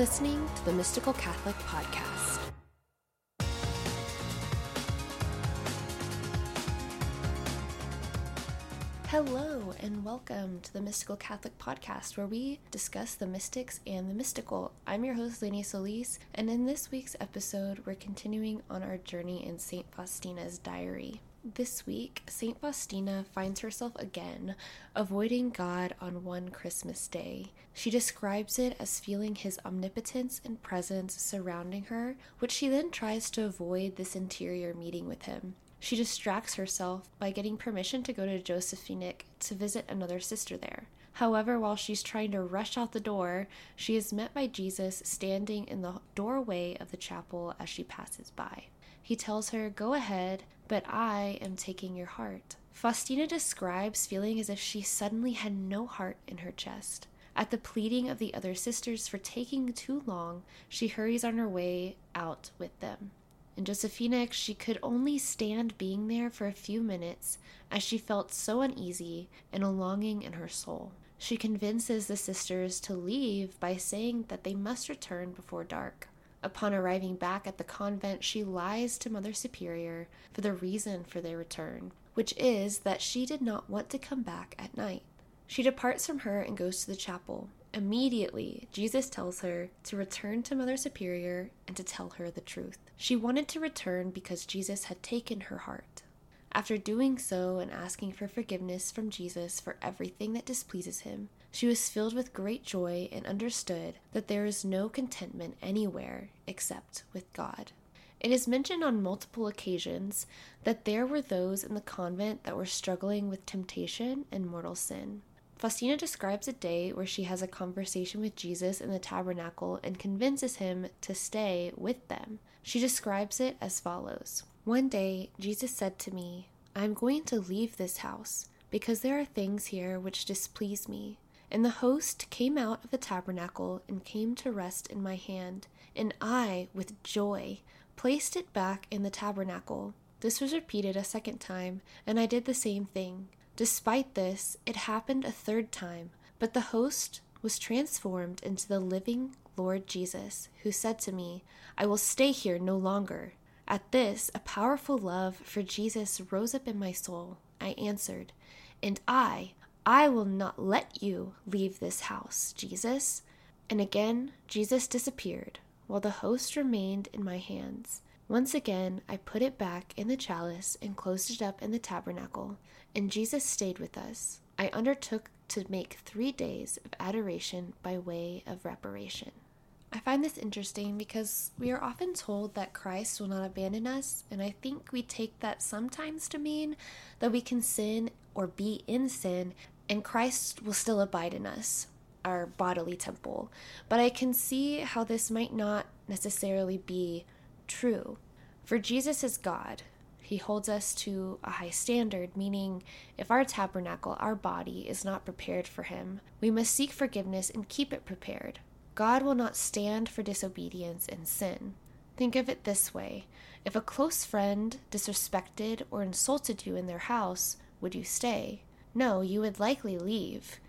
listening to the Mystical Catholic Podcast. Hello and welcome to the Mystical Catholic Podcast, where we discuss the mystics and the mystical. I'm your host, Lani Solis, and in this week's episode, we're continuing on our journey in St. Faustina's diary. This week, St. Faustina finds herself again avoiding God on one Christmas day. She describes it as feeling his omnipotence and presence surrounding her, which she then tries to avoid this interior meeting with him. She distracts herself by getting permission to go to Josephine to visit another sister there. However, while she's trying to rush out the door, she is met by Jesus standing in the doorway of the chapel as she passes by. He tells her, "Go ahead, but I am taking your heart." Faustina describes feeling as if she suddenly had no heart in her chest. At the pleading of the other sisters for taking too long, she hurries on her way out with them. In Josephine, she could only stand being there for a few minutes as she felt so uneasy and a longing in her soul. She convinces the sisters to leave by saying that they must return before dark. Upon arriving back at the convent, she lies to Mother Superior for the reason for their return, which is that she did not want to come back at night. She departs from her and goes to the chapel. Immediately, Jesus tells her to return to Mother Superior and to tell her the truth. She wanted to return because Jesus had taken her heart. After doing so and asking for forgiveness from Jesus for everything that displeases him, she was filled with great joy and understood that there is no contentment anywhere except with God. It is mentioned on multiple occasions that there were those in the convent that were struggling with temptation and mortal sin. Faustina describes a day where she has a conversation with Jesus in the tabernacle and convinces him to stay with them. She describes it as follows. "One day, Jesus said to me, 'I'm going to leave this house because there are things here which displease me.' And the host came out of the tabernacle and came to rest in my hand, and I, with joy, placed it back in the tabernacle. This was repeated a second time, and I did the same thing. Despite this, it happened a third time, but the host was transformed into the living Lord Jesus, who said to me, 'I will stay here no longer.' At this, a powerful love for Jesus rose up in my soul. I answered, 'And I will not let you leave this house, Jesus.' And again, Jesus disappeared, while the host remained in my hands. Once again, I put it back in the chalice and closed it up in the tabernacle, and Jesus stayed with us. I undertook to make 3 days of adoration by way of reparation." I find this interesting because we are often told that Christ will not abandon us, and I think we take that sometimes to mean that we can sin or be in sin, and Christ will still abide in us, our bodily temple. But I can see how this might not necessarily be true. For Jesus is God. He holds us to a high standard, meaning if our tabernacle, our body, is not prepared for him, we must seek forgiveness and keep it prepared. God will not stand for disobedience and sin. Think of it this way. If a close friend disrespected or insulted you in their house, would you stay? No, you would likely leave.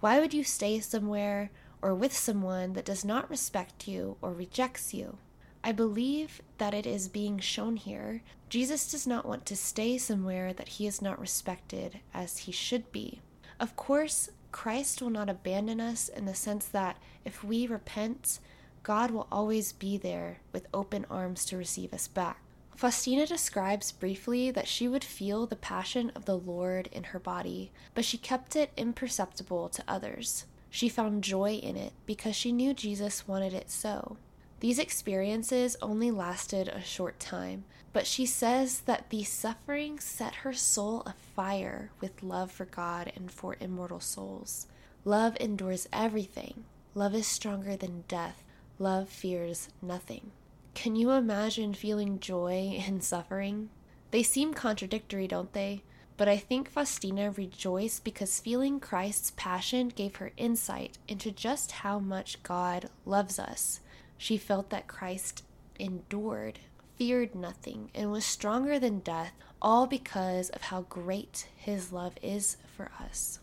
Why would you stay somewhere or with someone that does not respect you or rejects you? I believe that it is being shown here. Jesus does not want to stay somewhere that he is not respected as he should be. Of course, Christ will not abandon us in the sense that if we repent, God will always be there with open arms to receive us back. Faustina describes briefly that she would feel the passion of the Lord in her body, but she kept it imperceptible to others. She found joy in it because she knew Jesus wanted it so. These experiences only lasted a short time, but she says that the suffering set her soul afire with love for God and for immortal souls. Love endures everything. Love is stronger than death. Love fears nothing. Can you imagine feeling joy in suffering? They seem contradictory, don't they? But I think Faustina rejoiced because feeling Christ's passion gave her insight into just how much God loves us. She felt that Christ endured, feared nothing, and was stronger than death, all because of how great his love is for us.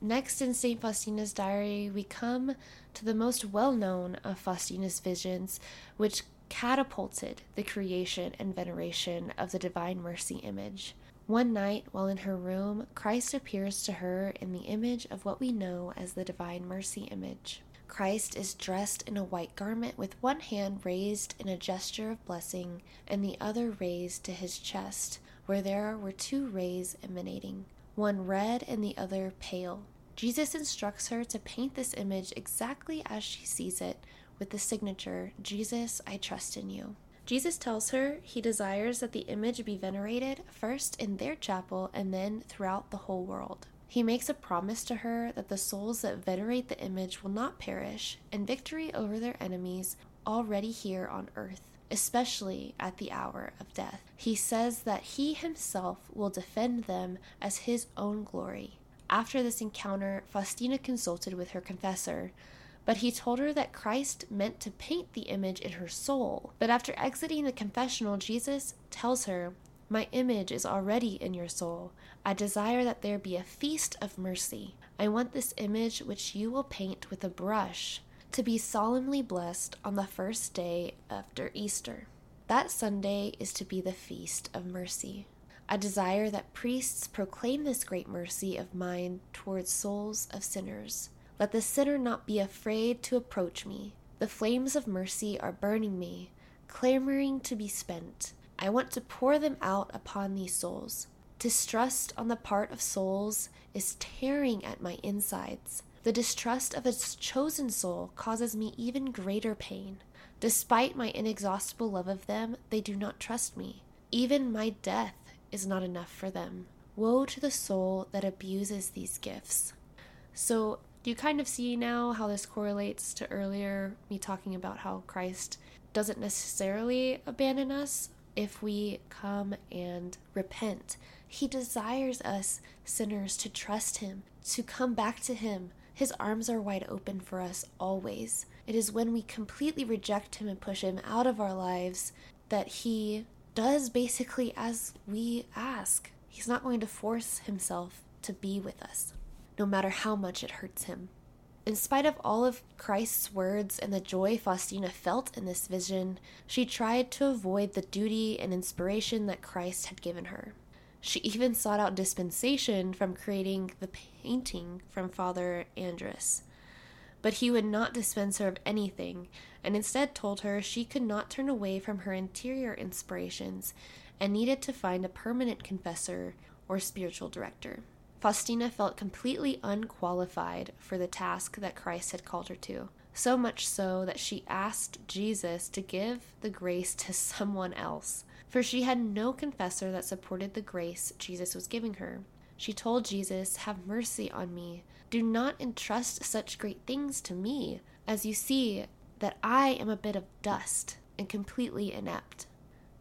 Next in St. Faustina's diary, we come to the most well-known of Faustina's visions, which catapulted the creation and veneration of the Divine Mercy Image. One night, while in her room, Christ appears to her in the image of what we know as the Divine Mercy Image. Christ is dressed in a white garment with one hand raised in a gesture of blessing and the other raised to his chest, where there were two rays emanating, one red and the other pale. Jesus instructs her to paint this image exactly as she sees it, with the signature, "Jesus, I trust in you." Jesus tells her he desires that the image be venerated first in their chapel and then throughout the whole world. He makes a promise to her that the souls that venerate the image will not perish, and victory over their enemies already here on earth, especially at the hour of death. He says that he himself will defend them as his own glory. After this encounter, Faustina consulted with her confessor, but he told her that Christ meant to paint the image in her soul. But after exiting the confessional, Jesus tells her, "My image is already in your soul. I desire that there be a feast of mercy. I want this image, which you will paint with a brush, to be solemnly blessed on the first day after Easter. That Sunday is to be the Feast of Mercy. I desire that priests proclaim this great mercy of mine towards souls of sinners. Let the sinner not be afraid to approach me. The flames of mercy are burning me, clamoring to be spent. I want to pour them out upon these souls. Distrust on the part of souls is tearing at my insides. The distrust of a chosen soul causes me even greater pain. Despite my inexhaustible love of them, they do not trust me. Even my death is not enough for them. Woe to the soul that abuses these gifts." So you kind of see now how this correlates to earlier me talking about how Christ doesn't necessarily abandon us if we come and repent. He desires us sinners to trust him, to come back to him. His arms are wide open for us always. It is when we completely reject him and push him out of our lives that he does basically as we ask. He's not going to force himself to be with us, no matter how much it hurts him. In spite of all of Christ's words and the joy Faustina felt in this vision, she tried to avoid the duty and inspiration that Christ had given her. She even sought out dispensation from creating the painting from Father Andrus. But he would not dispense her of anything, and instead told her she could not turn away from her interior inspirations and needed to find a permanent confessor or spiritual director. Faustina felt completely unqualified for the task that Christ had called her to, so much so that she asked Jesus to give the grace to someone else, for she had no confessor that supported the grace Jesus was giving her. She told Jesus, "Have mercy on me. Do not entrust such great things to me, as you see that I am a bit of dust and completely inept."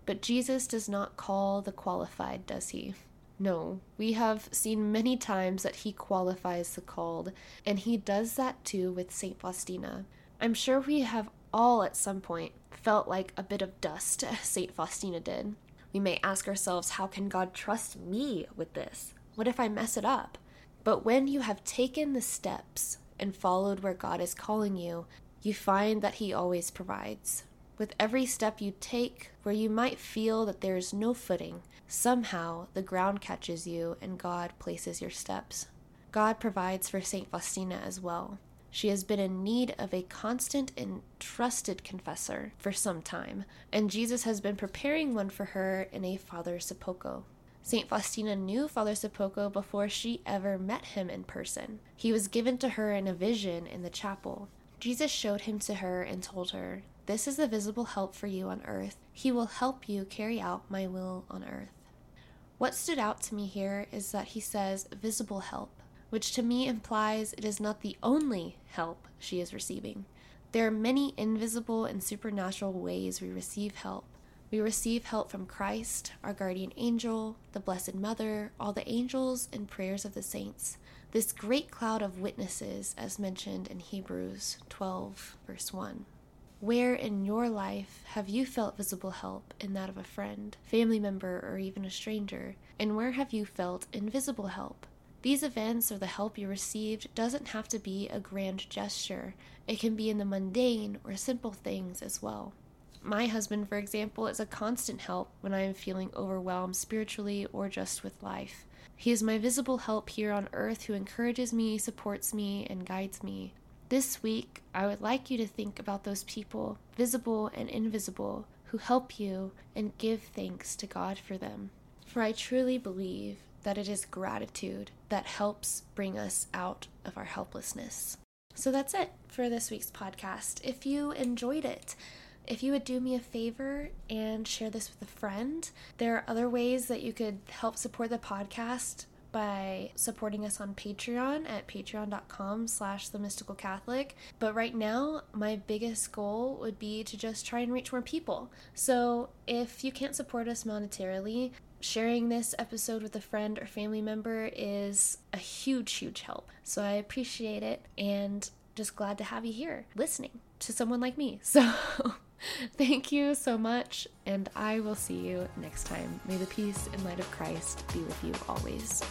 But Jesus does not call the qualified, does he? No, we have seen many times that he qualifies the called, and he does that too with St. Faustina. I'm sure we have all at some point felt like a bit of dust, as St. Faustina did. We may ask ourselves, how can God trust me with this? What if I mess it up? But when you have taken the steps and followed where God is calling you, you find that he always provides. With every step you take, where you might feel that there is no footing, somehow the ground catches you and God places your steps. God provides for St. Faustina as well. She has been in need of a constant and trusted confessor for some time, and Jesus has been preparing one for her in a Father Sopocko. St. Faustina knew Father Sopocko before she ever met him in person. He was given to her in a vision in the chapel. Jesus showed him to her and told her, "This is the visible help for you on earth. He will help you carry out my will on earth." What stood out to me here is that he says visible help, which to me implies it is not the only help she is receiving. There are many invisible and supernatural ways we receive help. We receive help from Christ, our guardian angel, the Blessed Mother, all the angels and prayers of the saints, this great cloud of witnesses as mentioned in Hebrews 12, verse 1. Where in your life have you felt visible help in that of a friend, family member, or even a stranger? And where have you felt invisible help? These events or the help you received doesn't have to be a grand gesture. It can be in the mundane or simple things as well. My husband, for example, is a constant help when I am feeling overwhelmed spiritually or just with life. He is my visible help here on earth who encourages me, supports me, and guides me. This week, I would like you to think about those people, visible and invisible, who help you and give thanks to God for them. For I truly believe that it is gratitude that helps bring us out of our helplessness. So that's it for this week's podcast. If you enjoyed it, if you would do me a favor and share this with a friend. There are other ways that you could help support the podcast by supporting us on Patreon at patreon.com/themysticalcatholic. But right now, my biggest goal would be to just try and reach more people. So if you can't support us monetarily, sharing this episode with a friend or family member is a huge, huge help. So I appreciate it and just glad to have you here listening to someone like me. So thank you so much, and I will see you next time. May the peace and light of Christ be with you always.